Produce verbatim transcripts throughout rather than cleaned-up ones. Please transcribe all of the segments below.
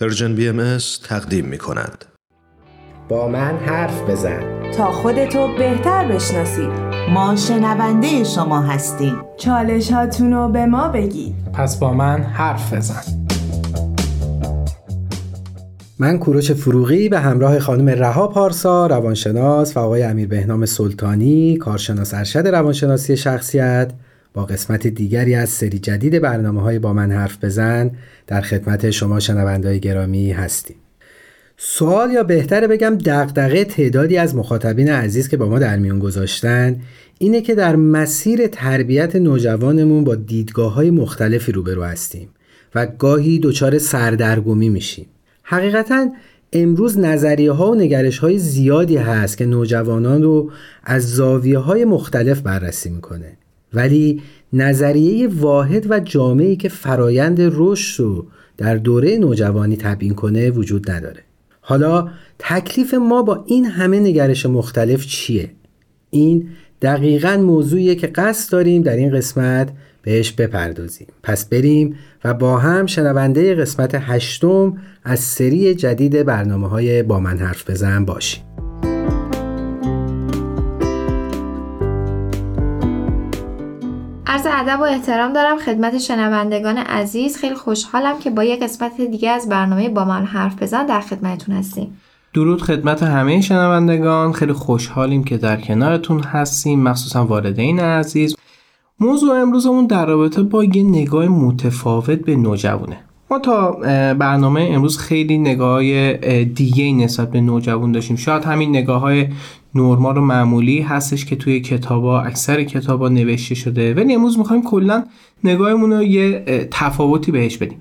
پرژن بی ام اس تقدیم می کند. با من حرف بزن تا خودتو بهتر بشناسی. ما شنونده شما هستیم. چالش هاتونو به ما بگید. پس با من حرف بزن. من کوروش فروغی به همراه خانم رها پارسا روانشناس و آقای امیر بهنام سلطانی کارشناس ارشد روانشناسی شخصیت با قسمت دیگری از سری جدید برنامه‌های با من حرف بزن در خدمت شما شنونده‌های گرامی هستیم. سوال یا بهتره بگم دغدغه تعدادی از مخاطبین عزیز که با ما در میون گذاشتن اینه که در مسیر تربیت نوجوانمون با دیدگاه‌های مختلفی روبرو هستیم و گاهی دچار سردرگمی میشیم. حقیقتاً امروز نظریه‌ها و نگرش‌های زیادی هست که نوجوانان رو از زاویه‌های مختلف بررسی می‌کنه. ولی نظریه واحد و جامعی که فرایند رشد رو در دوره نوجوانی تبیین کنه وجود نداره. حالا تکلیف ما با این همه نگرش مختلف چیه؟ این دقیقاً موضوعیه که قصد داریم در این قسمت بهش بپردازیم. پس بریم و با هم شنونده قسمت هشتم از سری جدید برنامه‌های با من حرف بزن باشیم. عرض ادب و احترام دارم خدمت شنوندگان عزیز. خیلی خوشحالم که با یک قسمت دیگه از برنامه با من حرف بزن در خدمتتون هستیم. درود خدمت همه شنوندگان. خیلی خوشحالیم که در کنارتون هستیم، مخصوصا والدین عزیز. موضوع امروزمون در رابطه با یه نگاه متفاوت به نوجوانه. ما تا برنامه امروز خیلی نگاه دیگه نسبت به نوجوان داشتیم. شاید همین نگاه‌های نورمال و معمولی هستش که توی کتابا، اکثر کتابا نوشته شده، ولی امروز می‌خوایم کلاً نگاهمون رو یه تفاوتی بهش بدیم.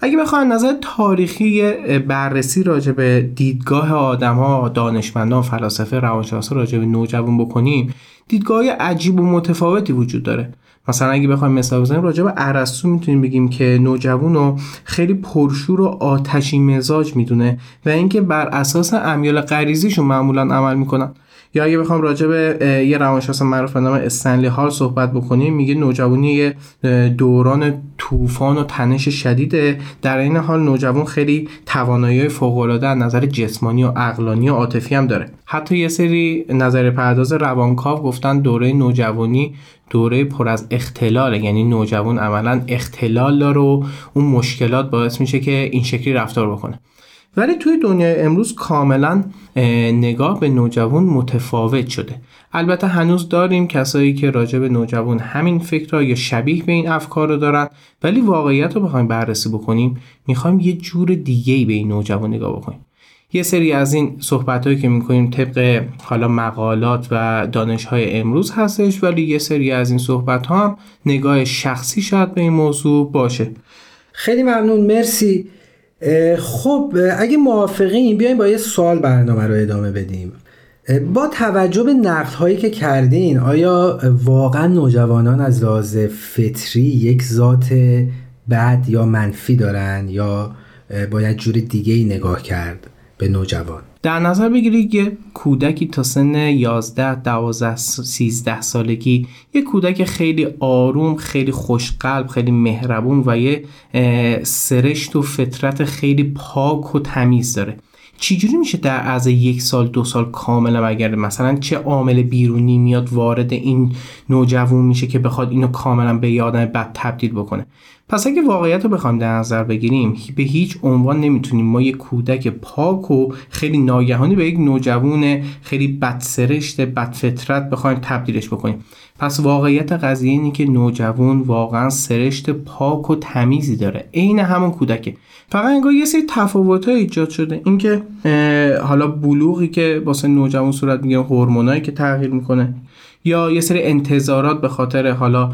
اگه بخوایم نظر تاریخی بررسی راجع به دیدگاه آدم‌ها، دانشمندان، فلاسفه، روانشناسا راجع به نوجوان بکنیم، دیدگاه‌های عجیب و متفاوتی وجود داره. مثلا اگه بخوایم مثال بزنیم راجع به ارسطو میتونیم بگیم که نوجوانو خیلی پرشور و آتشی مزاج میدونه و اینکه بر اساس امیال غریزیشون معمولا عمل میکنن. یا اگه بخوام راجع به یه روانشناس معروف به نام استنلی هال صحبت بکنیم، میگه نوجوانی یه دوران طوفان و تنش شدیده، در این حال نوجوان خیلی توانایی‌های فوق‌العاده از نظر جسمانی و عقلانی و عاطفی هم داره. حتی یه سری نظریه‌پرداز روانکاو گفتن دوره نوجوانی دوره پر از اختلاله، یعنی نوجوان عملاً اختلال داره و اون مشکلات باعث میشه که این شکلی رفتار بکنه. ولی توی دنیای امروز کاملا نگاه به نوجوان متفاوت شده. البته هنوز داریم کسایی که راجع به نوجوان همین فکرها یا شبیه به این افکار رو دارن، ولی واقعیت رو بخوایم بررسی بکنیم میخوایم یه جور دیگه‌ای به این نوجوان نگاه بکنیم. یه سری از این صحبت‌هایی که می‌کنیم طبق حالا مقالات و دانش‌های امروز هستش، ولی یه سری از این صحبت‌ها هم نگاه شخصی شاید به این موضوع باشه. خیلی ممنون، مرسی. خب اگه موافقین بیایم با یه سوال برنامه رو ادامه بدیم. با توجه به نقدهایی که کردین، آیا واقعا نوجوانان از لحاظ فطری یک ذات بد یا منفی دارن یا باید جور دیگه‌ای نگاه کرد به نوجوان؟ در نظر بگیرید که کودکی تا سن یازده، دوازده، سیزده سالگی یک کودک خیلی آروم، خیلی خوشقلب، خیلی مهربون و یه سرشت و فطرت خیلی پاک و تمیز داره. چجوری میشه در از یک سال دو سال کاملا، اگر مثلا چه عامل بیرونی میاد وارد این نوجوان میشه که بخواد اینو کاملا به یادن بد تبدیل بکنه؟ پس اگه واقعیت رو بخوایم در نظر بگیریم، به هیچ عنوان نمیتونیم ما یک کودک پاک و خیلی ناگهانی به یک نوجوان خیلی بدسرشت، بدفطرت بخوایم تبدیلش بکنیم. پس واقعیت قضیه اینه که نوجوان واقعا سرشت پاک و تمیزی داره، عین همون کودکه، فقط انگار یه سری تفاوت‌ها ایجاد شده. اینکه حالا بلوغی که واسه نوجوان صورت میگیره، هورمونایی که تغییر میکنه، یا یه سری انتظارات به خاطر حالا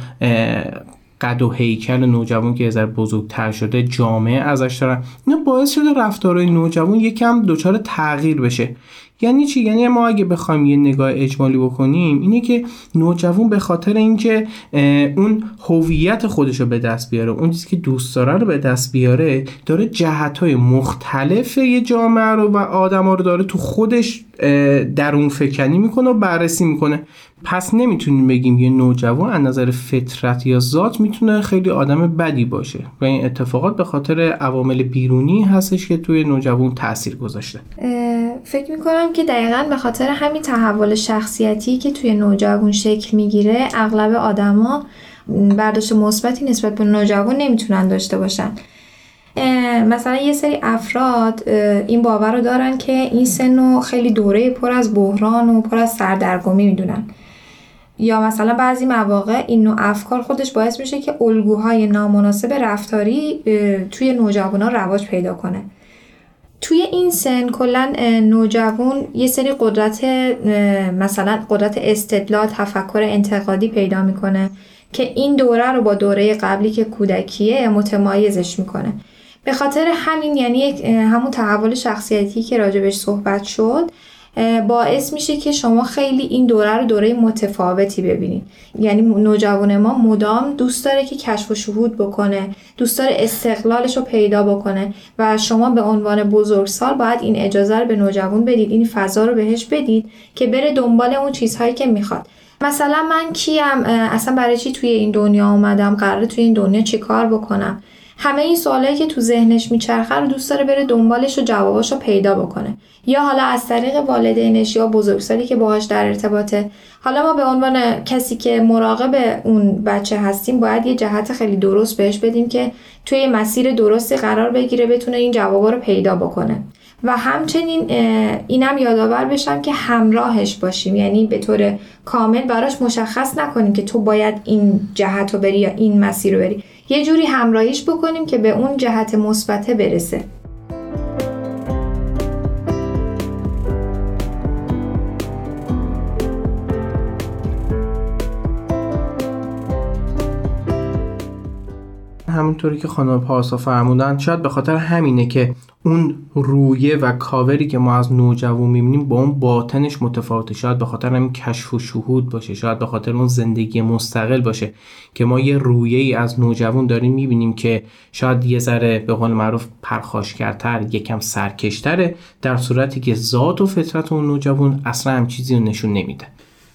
قد و هیکل نوجوان که از بزرگتر شده، جامعه ازش دارن، اینا باعث شده رفتارهای نوجوان یکم دچار تغییر بشه. یعنی چی؟ یعنی ما اگه بخوایم یه نگاه اجمالی بکنیم اینه که نوجوان به خاطر اینکه اون هویت خودش رو به دست بیاره، اون چیزی که دوست داره رو به دست بیاره، داره جهت‌های مختلف یه جامعه رو و آدم‌ها رو داره تو خودش درون فکنی میکنه و بررسی میکنه. پس نمیتونیم بگیم یه نوجوان از نظر فطرت یا ذات میتونه خیلی آدم بدی باشه و این اتفاقات به خاطر عوامل بیرونی هستش که توی نوجوان تأثیر گذاشته. فکر میکنم که دقیقاً به خاطر همین تحول شخصیتی که توی نوجوان شکل میگیره اغلب آدما برداشت مثبتی نسبت به نوجوان نمیتونن داشته باشن. مثلا یه سری افراد این باور رو دارن که این سنو خیلی دوره پر از بحران و پر از سردرگمی میدونن، یا مثلا بعضی مواقع این نوع افکار خودش باعث میشه که الگوهای نامناسب رفتاری توی نوجوانا رواج پیدا کنه. توی این سن کلا نوجوان یه سری قدرت، مثلا قدرت استدلال، تفکر انتقادی پیدا میکنه که این دوره رو با دوره قبلی که کودکیه متمایزش میکنه. به خاطر همین، یعنی همون تحول شخصیتی که راجبش صحبت شد باعث میشه که شما خیلی این دوره رو دوره متفاوتی ببینید. یعنی نوجوان ما مدام دوست داره که کشف و شهود بکنه، دوست داره استقلالش رو پیدا بکنه و شما به عنوان بزرگسال باید این اجازه رو به نوجوان بدید، این فضا رو بهش بدید که بره دنبال اون چیزهایی که میخواد. مثلا من کیم؟ اصلا برای چی توی این دنیا اومدم؟ قراره توی این دنیا چی کار بکنم؟ همه این سوالایی که تو ذهنش میچرخه رو دوست داره بره دنبالش و جواباش رو پیدا بکنه، یا حالا از طریق والدینش یا بزرگسالی که باهاش در ارتباطه. حالا ما به عنوان کسی که مراقب اون بچه هستیم باید یه جهت خیلی درست بهش بدیم که توی مسیر درستی قرار بگیره، بتونه این جوابا رو پیدا بکنه. و همچنین اینم یادآور بشم که همراهش باشیم، یعنی به طور کامل براش مشخص نکنیم که تو باید این جهت رو بری یا این مسیر رو بری، یه جوری همراهیش بکنیم که به اون جهت مثبته برسه. همونطوری که خانم پارسا فرمودن، شاید به خاطر همینه که اون رویه و کاوری که ما از نوجوان میبینیم با اون باطنش متفاوته. شاید به خاطر همین کشف و شهود باشه، شاید به خاطر اون زندگی مستقل باشه که ما یه رویه‌ای از نوجوان داریم میبینیم که شاید یه ذره به قول معروف پرخاشگرتر، یکم سرکشتره، در صورتی که ذات و فطرت اون نوجوان اصلا هم چیزی رو نشون نمیده.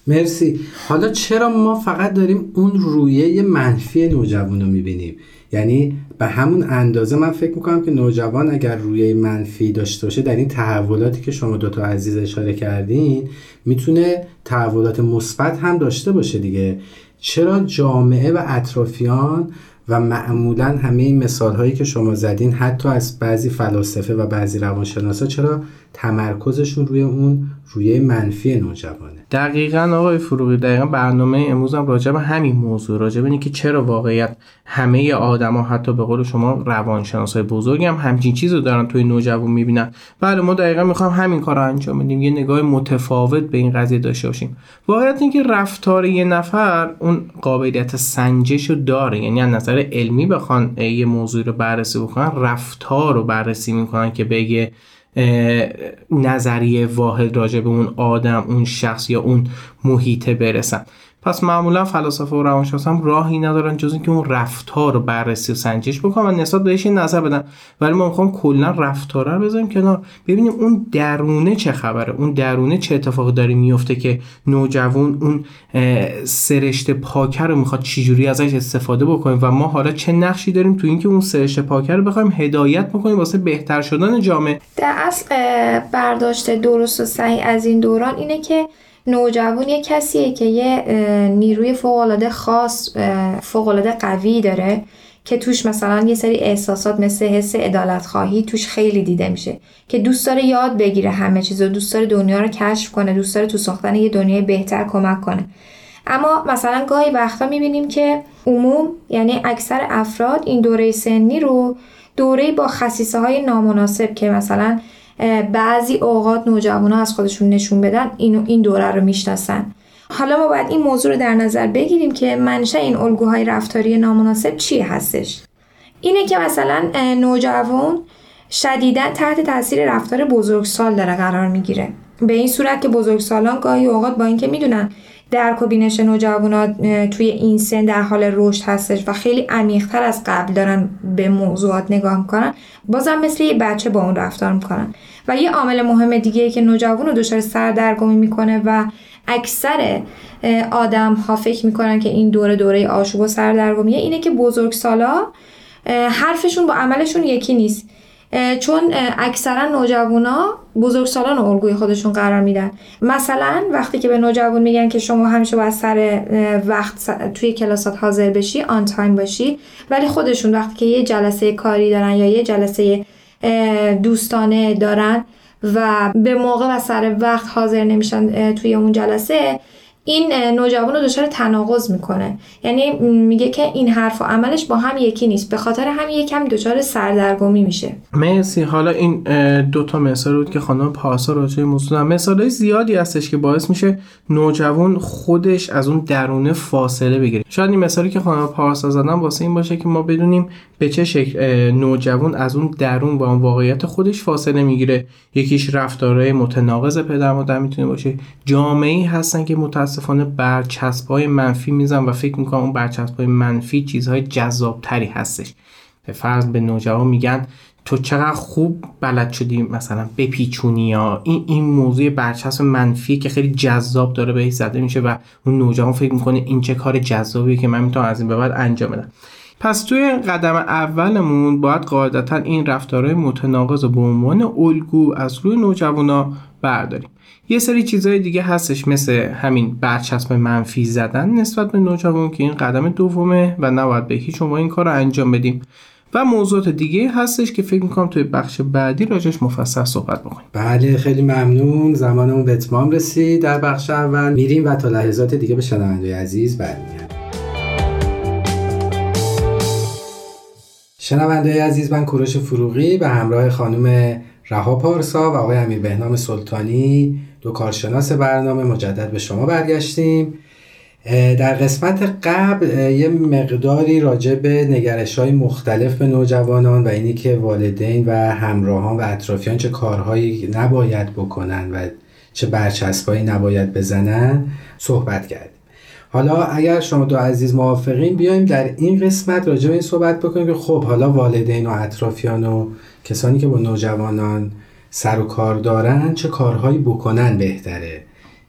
مرسی. حالا چرا ما فقط داریم اون رویه منفی نوجوان رو میبینیم؟ یعنی به همون اندازه من فکر میکنم که نوجوان اگر رویه منفی داشته باشه، در این تحولاتی که شما دوتا عزیز اشاره کردین، میتونه تحولات مثبت هم داشته باشه دیگه. چرا جامعه و اطرافیان و معمولا همه این مثال هایی که شما زدین، حتی از بعضی فلاسفه و بعضی روانشناسا، چرا تمرکزشون روی اون روی منفی نوجوانه؟ دقیقاً آقای فروغی، دقیقاً برنامه امروز هم راجع به همین موضوع، راجع به اینکه چرا واقعیت همه آدما، حتی به قول شما روانشناسای بزرگی هم همچین چیزو دارن توی نوجوان میبینن. بله، ما دقیقاً میخوایم همین کارو انجام بدیم، یه نگاه متفاوت به این قضیه داشته باشیم. واقعیت اینکه رفتار یه نفر اون قابلیت سنجشو داره، یعنی از نظر علمی بخوان یه موضوع رو بررسی بکنن، رفتار رو بررسی میکنن که بگه نظریه واحد راجع به اون آدم، اون شخص یا اون محیطه برسن. پس معمولا فلاسفه و روانشناسا هم راهی ندارن جز اینکه اون رفتار رو بررسی و سنجش بکنن و نسبت بهش نظر بدن. ولی ما میخوام کلا رفتار رو بذاریم کنار، ببینیم اون درونه چه خبره، اون درونه چه اتفاقی داره میفته که نوجوان اون سرشت پاکر رو میخواد چجوری ازش استفاده بکنیم و ما حالا چه نقشی داریم تو اینکه اون سرشت پاکر رو بخوایم هدایت بکنیم واسه بهتر شدن جامعه. در اصل برداشت درست و صحیح از این دوران اینه که نوجوان یه کسیه که یه نیروی فوق‌العاده خاص، فوق‌العاده قوی داره که توش مثلا یه سری احساسات مثل حس عدالت‌خواهی توش خیلی دیده میشه، که دوست داره یاد بگیره همه چیزو، دوست داره دنیا رو کشف کنه، دوست داره تو ساختن یه دنیای بهتر کمک کنه. اما مثلا گاهی وقتا میبینیم که عموم، یعنی اکثر افراد، این دوره سنی رو دوره با خصیصه‌های نامناسب که مثلا بعضی اوقات نوجوان‌ها از خودشون نشون بدن، این این دوره رو میشناسن. حالا ما باید این موضوع رو در نظر بگیریم که منشأ این الگوهای رفتاری نامناسب چی هستش. اینه که مثلا نوجوان شدیداً تحت تاثیر رفتار بزرگسال داره قرار میگیره. به این صورت که بزرگسالان گاهی اوقات با اینکه میدونن درک و بینش نوجوانا توی این سن در حال رشد هستش و خیلی عمیق‌تر از قبل دارن به موضوعات نگاه میکنن، بازم مثل یه بچه با اون رفتار میکنن. و یه عامل مهم دیگه که نوجوان رو دچار سردرگمی میکنه و اکثر آدم ها فکر میکنن که این دوره دوره آشوب و سردرگمیه، اینه که بزرگسالا حرفشون با عملشون یکی نیست، چون اکثرا نوجوانا بزرگسالان رو الگوی خودشون قرار میدن. مثلا وقتی که به نوجوان میگن که شما همیشه باید سر وقت توی کلاسات حاضر بشی، آن تایم باشی، ولی خودشون وقتی که یه جلسه کاری دارن یا یه جلسه دوستانه دارن و به موقع و سر وقت حاضر نمیشن توی اون جلسه، این نوجوان رو دچار تناقض میکنه. یعنی میگه که این حرف و عملش با هم یکی نیست، به خاطر هم یکم دچار سردرگمی میشه. مرسی. حالا این دو تا مثال بود که خانم پارسا راجع به موضوع هم مثالای زیادی هستش که باعث میشه نوجوان خودش از اون درونه فاصله بگیره. شاید این مثالی که خانم پارسا زدن واسه این باشه که ما بدونیم به چه شکل نوجوان از اون درون با اون واقعیت خودش فاصله میگیره. یکیش رفتارهای متناقض پدر مادر میتونه باشه. جامعه‌ای هستن که متأسفانه متاسفانه برچسب‌های منفی میزن و فکر میکنم اون برچسب‌های منفی چیزهای جذابتری هستش. به فرض به نوجوان میگن تو چقدر خوب بلد شدی مثلا بپیچونی، یا این این موضوع برچسب منفی که خیلی جذاب داره بهش زده میشه و اون نوجوان فکر میکنه این چه کار جذابیه که من میتونم از این به بعد انجام بدم. پس توی قدم اولمون باید قاعدتا این رفتارهای متناقض به عنوان الگو از روی نوجوانا برداریم. یه سری چیزهای دیگه هستش مثل همین برچسب منفی زدن نسبت به نوجوان که این قدم دومه و نباید به هیچ عنوان این کار رو انجام بدیم. و موضوعات دیگه هستش که فکر میکنم توی بخش بعدی راجعش مفصل صحبت بکنیم. بله خیلی ممنون، زمانمون به اتمام رسید. در بخش اول میریم و تا لحظات دیگه به شنوندگان عزیز برمیگردیم. شنوندگان عزیز، من کوروش فروغی به همراه خانم رها پارسا و آقای امیر بهنام سلطانی، دو کارشناس برنامه، مجدد به شما برگشتیم. در قسمت قبل یه مقداری راجع به نگرش‌های مختلف به نوجوانان و اینی که والدین و همراهان و اطرافیان چه کارهایی نباید بکنن و چه برچسبایی نباید بزنن صحبت کردیم. حالا اگر شما دو عزیز موافقین بیایم در این قسمت راجع به این صحبت بکنیم که خب حالا والدین و اطرافیان و کسانی که با نوجوانان سر و کار دارن چه کارهایی بکنن بهتره،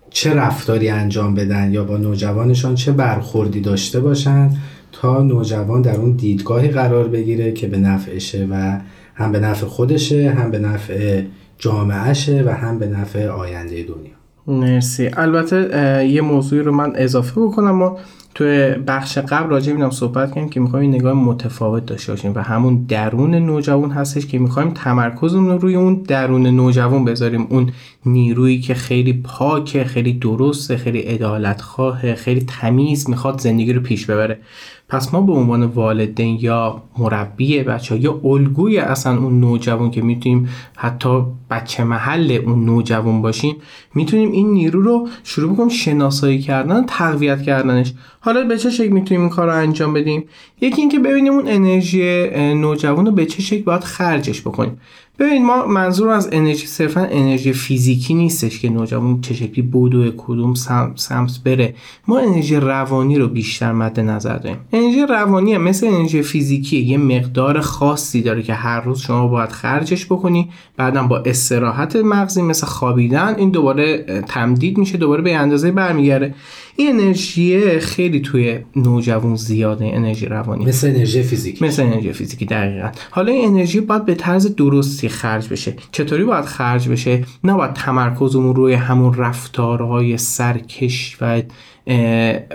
چه رفتاری انجام بدن یا با نوجوانشان چه برخوردی داشته باشن تا نوجوان در اون دیدگاهی قرار بگیره که به نفعشه و هم به نفع خودشه، هم به نفع جامعهشه و هم به نفع آینده دنیا. مرسی. البته یه موضوعی رو من اضافه بکنم، ما توی بخش قبل راجع بهش صحبت کردیم که می‌خوایم نگاه متفاوت داشته باشیم و همون درون نوجوان هستش که می‌خوایم تمرکزمون رو روی اون درون نوجوان بذاریم، اون نیرویی که خیلی پاکه، خیلی درسته، خیلی عدالت‌خواه، خیلی تمیز، می‌خواد زندگی رو پیش ببره. پس ما به عنوان والدین یا مربی بچه‌ها یا الگوی اصلا اون نوجوان که میتونیم حتی بچه محل اون نوجوان باشیم، میتونیم این نیرو رو شروع بکنیم شناسایی کردن، تقویت کردنش. حالا به چه شکل میتونیم این کار رو انجام بدیم؟ یکی این که ببینیم اون انرژی نوجوان رو به چه شکل باید خرجش بکنیم. ببین ما منظور از انرژی صرفا انرژی فیزیکی نیستش که نوجوان چه شکلی بودو کدوم سمت بره، ما انرژی روانی رو بیشتر مد نظر داریم. انرژی روانی هم مثل انرژی فیزیکی یه مقدار خاصی داره که هر روز شما باید خرجش بکنی، بعدم با استراحت مغزی مثل خوابیدن این دوباره تمدید میشه، دوباره به اندازه برمیگره. این انرژی خیلی توی نوجوان زیاده، انرژی روانی مثل انرژی فیزیکی مثل انرژی فیزیکی دقیقاً. حالا این انرژی باید به طرز درست خرج بشه. چطوری باید خرج بشه؟ نباید تمرکزمون روی همون رفتارهای سرکش و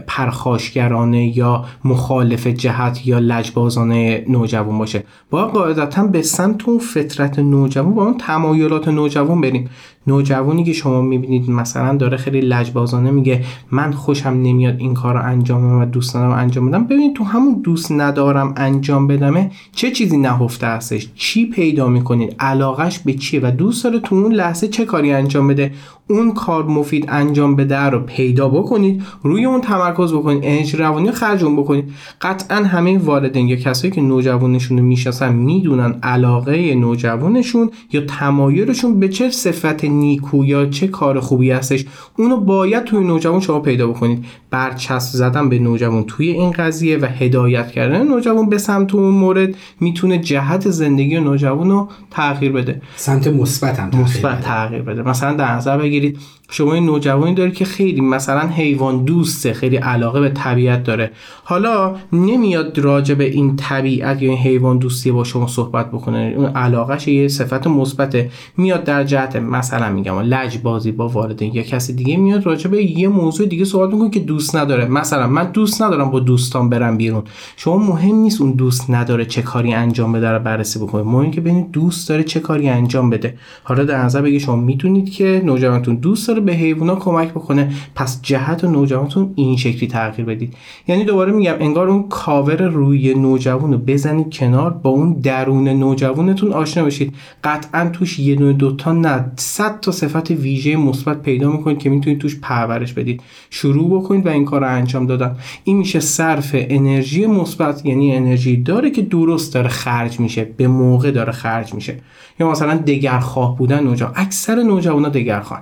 پرخاشگرانه یا مخالف جهت یا لجبازانه نوجوان باشه. باید قاعدتا به سمت اون فطرت نوجوان با اون تمایلات نوجوان بریم. نوجوانی که شما میبینید مثلا داره خیلی لجبازانه میگه من خوشم نمیاد این کار رو انجام بدم و دوست ندارم انجام بدم، ببینید تو همون دوست ندارم انجام بدمه چه چیزی نهفته هستش، چی پیدا میکنید، علاقش به چیه و دوست داره تو اون لحظه چه کاری انجام بده. اون کار مفید انجام بده رو پیدا بکنید، روی اون تمرکز بکنید، انرژی روانی رو خرج اون بکنید. قطعا همه والدین یا کسایی که نوجوانشون رو میشناسن میدونن علاقه نوجوانشون یا تمایلشون به چه صفت نیکو یا چه کار خوبی هستش، اونو باید توی نوجوان شما پیدا بکنید. برچسب زدن به نوجوان توی این قضیه و هدایت کردن نوجوان به سمت اون مورد میتونه جهت زندگی نوجوان رو تغییر بده، سمت مثبت هم مثبت تغییر بده. مثلا در نظر بگیرید شما این نوجوانی دارید که خیلی مثلا حیوان دوسته، خیلی علاقه به طبیعت داره، حالا نمیاد راجع به این طبیعت یا این حیوان دوستی با شما صحبت بکنه، اون علاقهش یه صفت مثبته، میاد در جهت مثلا میگم لجبازی با والدین یا کسی دیگه میاد راجع به یه موضوع دیگه صحبت میکنه که دوست نداره. مثلا من دوست ندارم با دوستان برم بیرون، شما مهم نیست اون دوست نداره چه کاری انجام بده رو بررسی بکنید، مهم که ببینید دوست داره چه کاری انجام بده. حالا در نظر بگیرید شما میتونید که نوجوانتون دوست به حیونا کمک بکنه، پس جهت نوجوانتون این شکلی تغییر بدید. یعنی دوباره میگم انگار اون کاور روی نوجوان رو بزنید کنار، با اون درون نوجوانتون آشنا بشید. قطعا توش یه دونه دو تا نه صد تا صفت ویژه مثبت پیدا میکنید که میتونید توش پرورش بدید. شروع بکنید و این کارو انجام دادن. این میشه صرف انرژی مثبت، یعنی انرژی داره که درست داره خرج میشه، به موقع داره خرج میشه. یا مثلا دگرخواه بودن نوجوان، اکثر نوجوانا دگرخوان،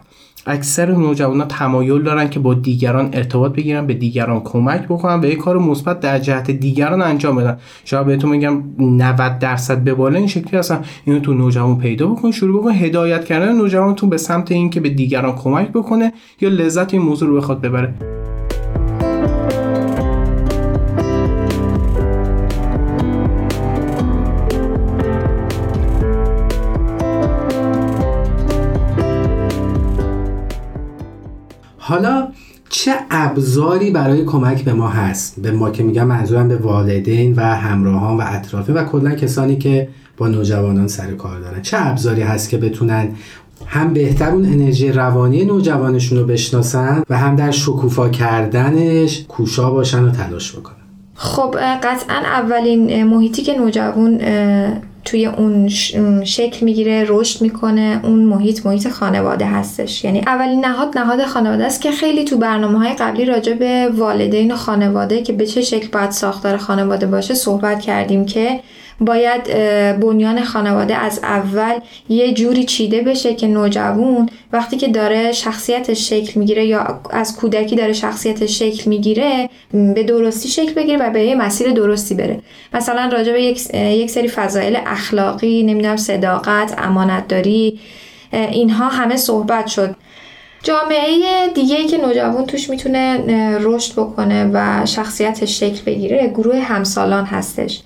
اکثر نوجوانا تمایل دارن که با دیگران ارتباط بگیرن، به دیگران کمک بکنن، به یک کار مثبت در جهت دیگران انجام بدن. شاید بهتون میگم نود درصد به بالا این شکلی هستن. اینو تو نوجوان پیدا بکن، شروع بکن هدایت کردن نوجوانتون به سمت این که به دیگران کمک بکنه یا لذت این موضوع رو بخواد ببره. حالا چه ابزاری برای کمک به ما هست؟ به ما که میگم منظورم به والدین و همراهان و اطرافی و کلا کسانی که با نوجوانان سر کار دارن. چه ابزاری هست که بتونن هم بهتر اون انرژی روانی نوجوانشون رو بشناسن و هم در شکوفا کردنش کوشا باشن و تلاش بکنن؟ خب قطعا اولین محیطی که نوجوان توی اون شکل میگیره، رشد میکنه، اون محیط محیط خانواده هستش. یعنی اولین نهاد نهاد خانواده است که خیلی تو برنامه‌های قبلی راجع به والدین و خانواده که به چه شکل باید ساختار خانواده باشه صحبت کردیم که باید بنیان خانواده از اول یه جوری چیده بشه که نوجوان وقتی که داره شخصیتش شکل میگیره یا از کودکی داره شخصیتش شکل میگیره به درستی شکل بگیره و به یه مسیر درستی بره. مثلا راجع به یک،, یک سری فضایل اخلاقی، نمیدونم صداقت، امانتداری، اینها همه صحبت شد. جامعه دیگه‌ای که نوجوان توش میتونه رشد بکنه و شخصیتش شکل بگیره گروه همسالان هستش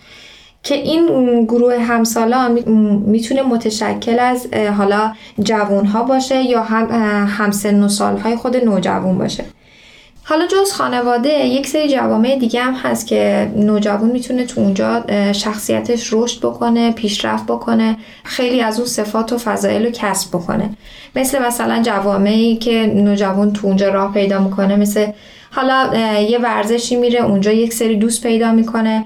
که این گروه همسالان میتونه متشکل از حالا جوان‌ها باشه یا هم همسن و سال‌های خود نوجوان باشه. حالا جز خانواده یک سری جوامع دیگه هم هست که نوجوان میتونه تو اونجا شخصیتش رشد بکنه، پیشرفت بکنه، خیلی از اون صفات و فضایل رو کسب بکنه. مثل مثلا جوامعی که نوجوان تو اونجا راه پیدا میکنه، مثل حالا یه ورزشی میره اونجا یک سری دوست پیدا میکنه،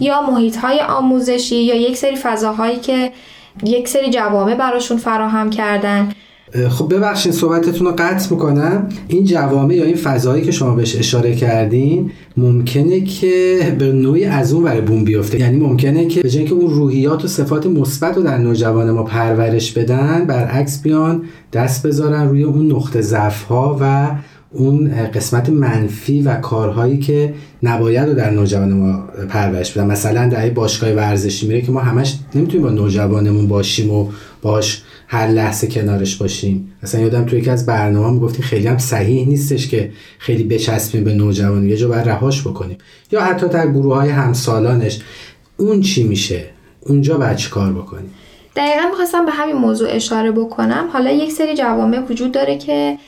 یا محیط‌های آموزشی یا یک سری فضاهایی که یک سری جوامع براشون فراهم کردن. خب ببخشید صحبتتون رو قطع میکنم. این جوامع یا این فضایی که شما بهش اشاره کردین ممکنه که به نوعی از اون ور بوم بیفته، یعنی ممکنه که به جای اینکه اون روحیات و صفات مثبت رو در نوجوان ما پرورش بدن، برعکس بیان دست بذارن روی اون نقطه ضعف‌ها و اون قسمت منفی و کارهایی که نباید رو در نوجوان ما پرورش بدن. مثلا در باشگاه ورزشی میره که ما همش نمیتونیم با نوجوانمون باشیم و باش هر لحظه کنارش باشیم. مثلا یادم توی یکی از برنامه‌ها میگفتیم خیلی هم صحیح نیستش که خیلی بچسبیم به نوجوان، یه جا باید رهاش بکنیم. یا حتی در گروه‌های همسالانش اون چی میشه؟ اونجا باید چیکار بکنیم؟ دقیقاً می‌خواستم به همین موضوع اشاره بکنم. حالا یک سری جوامع وجود داره که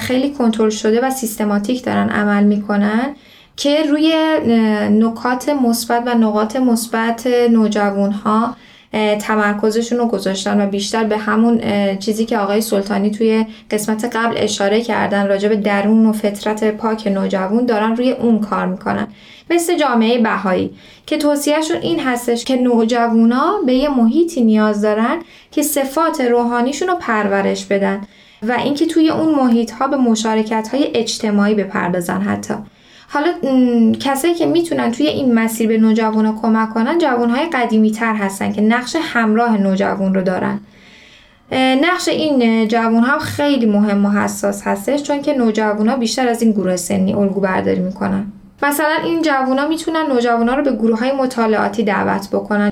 خیلی کنترل شده و سیستماتیک دارن عمل میکنن که روی نکات مثبت و نقاط مثبت نوجوانها تمرکزشون رو گذاشتن و بیشتر به همون چیزی که آقای سلطانی توی قسمت قبل اشاره کردن راجع به درون و فطرت پاک نوجوان دارن روی اون کار میکنن. مثل جامعه بهایی که توصیهشون این هستش که نوجوانا به یه محیطی نیاز دارن که صفات روحانیشون رو پرورش بدن و اینکه توی اون محیط ها به مشارکت های اجتماعی بپردازن. حتی حالا کسایی که میتونن توی این مسیر به نوجوانا کمک کنن، جوانهای قدیمی تر هستن که نقش همراه نوجوان رو دارن. نقش این جوانها خیلی مهم و حساس هستش، چون که نوجوانها بیشتر از این گروه سنی الگو برداری میکنن. مثلا این جوانها میتونن نوجوانها رو به گروههای مطالعاتی دعوت بکنن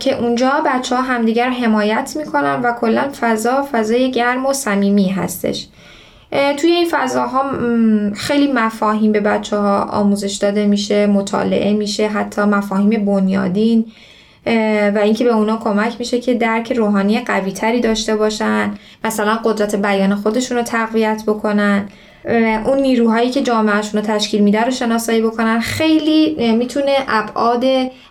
که اونجا بچه‌ها همدیگر رو حمایت میکنن و کلا فضا فضای گرم و صمیمی هستش. توی این فضاها خیلی مفاهیم به بچه‌ها آموزش داده میشه، مطالعه میشه، حتی مفاهیم بنیادین، و اینکه به اونا کمک میشه که درک روحانی قوی تری داشته باشن، مثلا قدرت بیان خودشون رو تقویت بکنن، اون نیروهایی که جامعهشون رو تشکیل میده رو شناسایی بکنن. خیلی میتونه ابعاد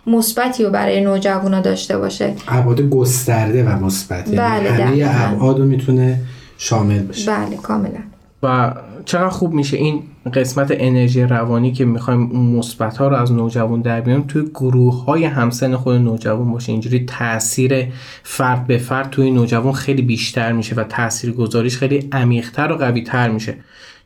مثبتی رو برای نوجوانا داشته باشه، ابعاد گسترده و مثبت. بله، همه ابعاد رو میتونه شامل بشه. بله، کاملا. و چقدر خوب میشه این قسمت انرژی روانی که میخوایم اون مثبت ها رو از نوجوان در بیاریم توی گروه های همسن خود نوجوان باشه. اینجوری تأثیر فرد به فرد توی نوجوان خیلی بیشتر میشه و تاثیرگذاریش خیلی عمیق‌تر و قوی‌تر میشه.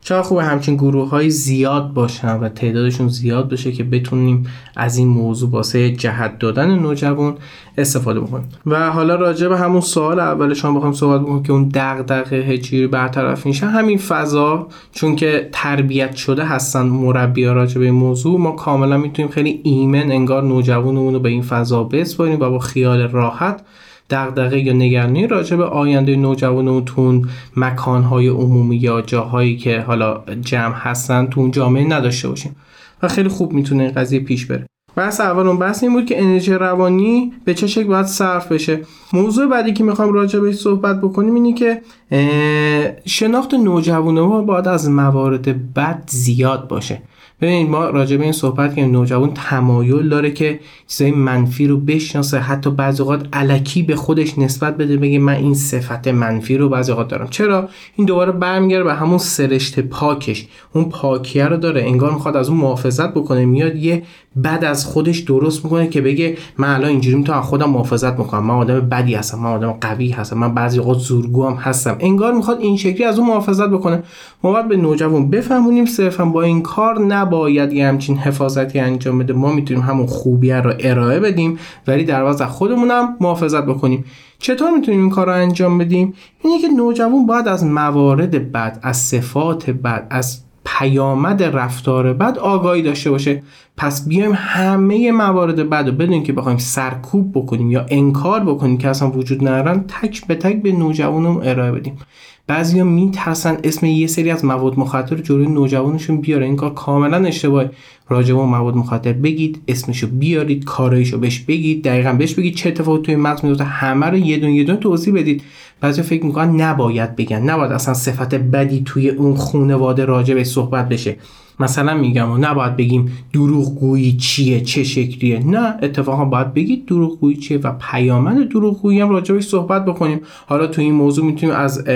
چقدر خوبه همچین گروه های زیاد باشن و تعدادشون زیاد بشه که بتونیم از این موضوع واسه جهت دادن نوجوان استفاده بکنیم. و حالا راجع به همون سوال اولش هم بخوام صحبت بکنم که اون دغدغه هجری برطرف میشه، همین فضا، چون که تربیت شده هستن مربی‌ها راجع به این موضوع، ما کاملا میتونیم خیلی ایمن انگار نوجوانمون رو به این فضا بسپاریم و با خیال راحت دغدغه یا نگرانی راجع به آینده نوجوانمون تو مکان‌های عمومی یا جاهایی که حالا جمع هستن تو اون جامعه نداشته باشیم و خیلی خوب میتونه این قضیه پیش بره. بحث اول اون بحث این بود که انرژی روانی به چه شکل باید صرف بشه. موضوع بعدی که میخوایم راجع بهش صحبت بکنیم اینه که شناخت نوجوانان باید از موارد بد زیاد باشه. ببینید ما راجع به این صحبت که نوجوان تمایل داره که چیزای منفی رو بشناسه، حتی بعضی اوقات الکی به خودش نسبت بده، بگه من این صفت منفی رو بعضی اوقات دارم. چرا؟ این دوباره برمیگره به همون سرشت پاکش، اون پاکیه رو داره، انگار میخواد از اون محافظت بکنه، میاد یه بد از خودش درست میکنه که بگه من الان اینجوری میتونم خودم محافظت میکنم، من آدم بدی هستم، من آدم قوی هستم، من بعضی اوقات زورگو هم هستم، انگار میخواد این شکلی از اون محافظت بکنه. ما باید به نوجوان بفهمونیم صرفا با این کار نه باید یه همچین حفاظتی انجام بده. ما میتونیم همون خوبیه رو ارائه بدیم ولی در واقع خودمون هم محافظت بکنیم. چطور میتونیم این کار رو انجام بدیم؟ اینه که نوجوان باید از موارد بد، از صفات بد، از پیامد رفتار بد آگاهی داشته باشه. پس بیایم همه موارد بد رو بدون که بخوایم سرکوب بکنیم یا انکار بکنیم که اصلا وجود ندارن، تک به تک به نوجوانم ارائه بدیم. بعضیا میترسن اسم یه سری از مواد مخدر رو جلوی نوجوانشون بیاره، این کار کاملا اشتباهه. راجع به مواد مخدر بگید، اسمشو بیارید، کارایشو بهش بگید، دقیقاً بهش بگید چه اتفاقی توی مغز میفته، همه رو یه دون یه دون توضیح بدید. بعضیا فکر میکنن نباید بگن، نباید اصلا صفت بدی توی اون خانواده راجع بهش صحبت بشه. مثلا میگم و نباید بگیم دروغگویی چیه، چه شکلیه. نه، اتفاقا باید بگید دروغگویی چیه و پیامد دروغگویی هم راجع بهش صحبت بکنیم. حالا تو این موضوع میتونیم از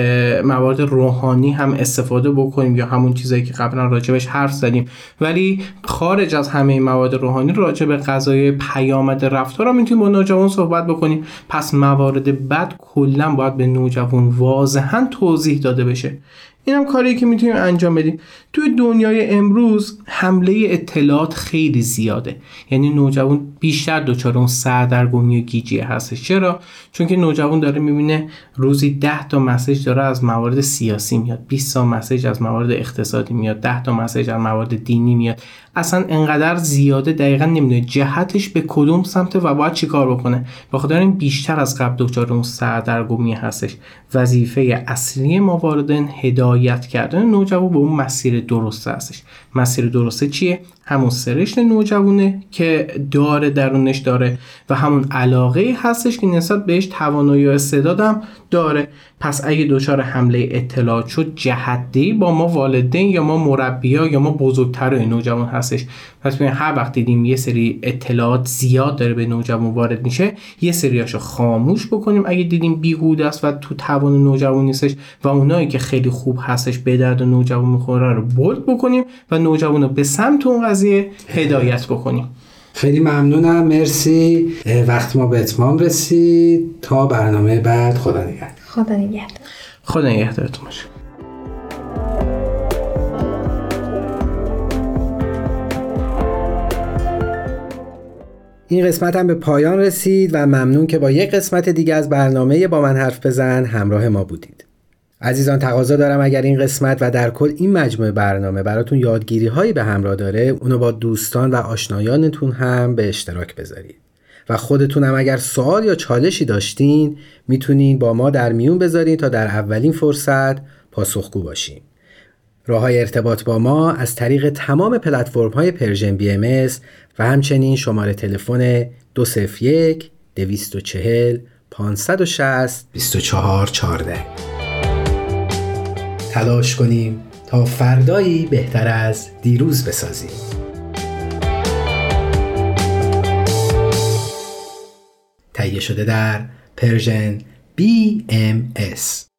موارد روحانی هم استفاده بکنیم یا همون چیزایی که قبلا راجع بهش حرف زدیم، ولی خارج از همه این موارد روحانی راجع به قضایای پیامد رفتار هم میتونیم با نوجوان صحبت بکنیم. پس موارد بد کلا باید به نوجوان واضحا توضیح داده بشه. این هم کاریه که میتونیم انجام بدیم. توی دنیای امروز حمله اطلاعات خیلی زیاده، یعنی نوجوان بیشتر دچار اون سردرگمی و گیجیه هستش. چرا؟ چون که نوجوان داره میبینه روزی ده تا مسیج داره از موارد سیاسی میاد، بیست تا مسیج از موارد اقتصادی میاد، ده تا مسیج از موارد دینی میاد. اصلا انقدر زیاده دقیقاً نمیدونه جهتش به کدوم سمت و باید چیکار بکنه. بخاطر این بیشتر از قبل دچار اون سردرگمی هستش. وظیفه اصلی ما والدین هدایت کردن نوجوان به اون مسیر درسته هستش. مسیر درسته چیه؟ همون سرشت نوجوانه که داره درونش داره و همون علاقه هستش که نسبت بهش توانایی و استعداد هم داره. پس اگه دچار حمله اطلاعات شد، جهتی با ما والدین یا ما مربی‌ها یا ما بزرگترای نوجوان هستش. پس ببین هر وقت دیدیم یه سری اطلاعات زیاد داره به نوجوان وارد میشه، یه سریاشو خاموش بکنیم اگه دیدیم بیهوده است و تو توان نوجوان نیستش، و اونایی که خیلی خوب هستش به درد نوجوان میخوره رو بولد بکنیم و نوجوانو به سمت اون قضیه هدایت بکنیم. خیلی ممنونم، مرسی. وقت ما به اتمام رسید. تا برنامه بعد، خدا نگهدار. خدا نگهدار. خدا نگهدارتون باشه. این قسمت هم به پایان رسید و ممنون که با یک قسمت دیگه از برنامه با من حرف بزن همراه ما بودید. عزیزان، تقاضا دارم اگر این قسمت و در کل این مجموعه برنامه براتون یادگیری هایی به همراه داره، اونو با دوستان و آشنایانتون هم به اشتراک بذارید و خودتون هم اگر سوال یا چالشی داشتین میتونین با ما در میون بذارین تا در اولین فرصت پاسخگو باشیم. راه‌های ارتباط با ما از طریق تمام پلتفرم‌های پرژن بی ام اس و همچنین شماره تلفن دو صفر یک دویست و چهل پانصد و شصت بیست و چهار چهارده. تلاش کنیم تا فردایی بهتر از دیروز بسازیم. تهیه شده در پرژن بی ام اس.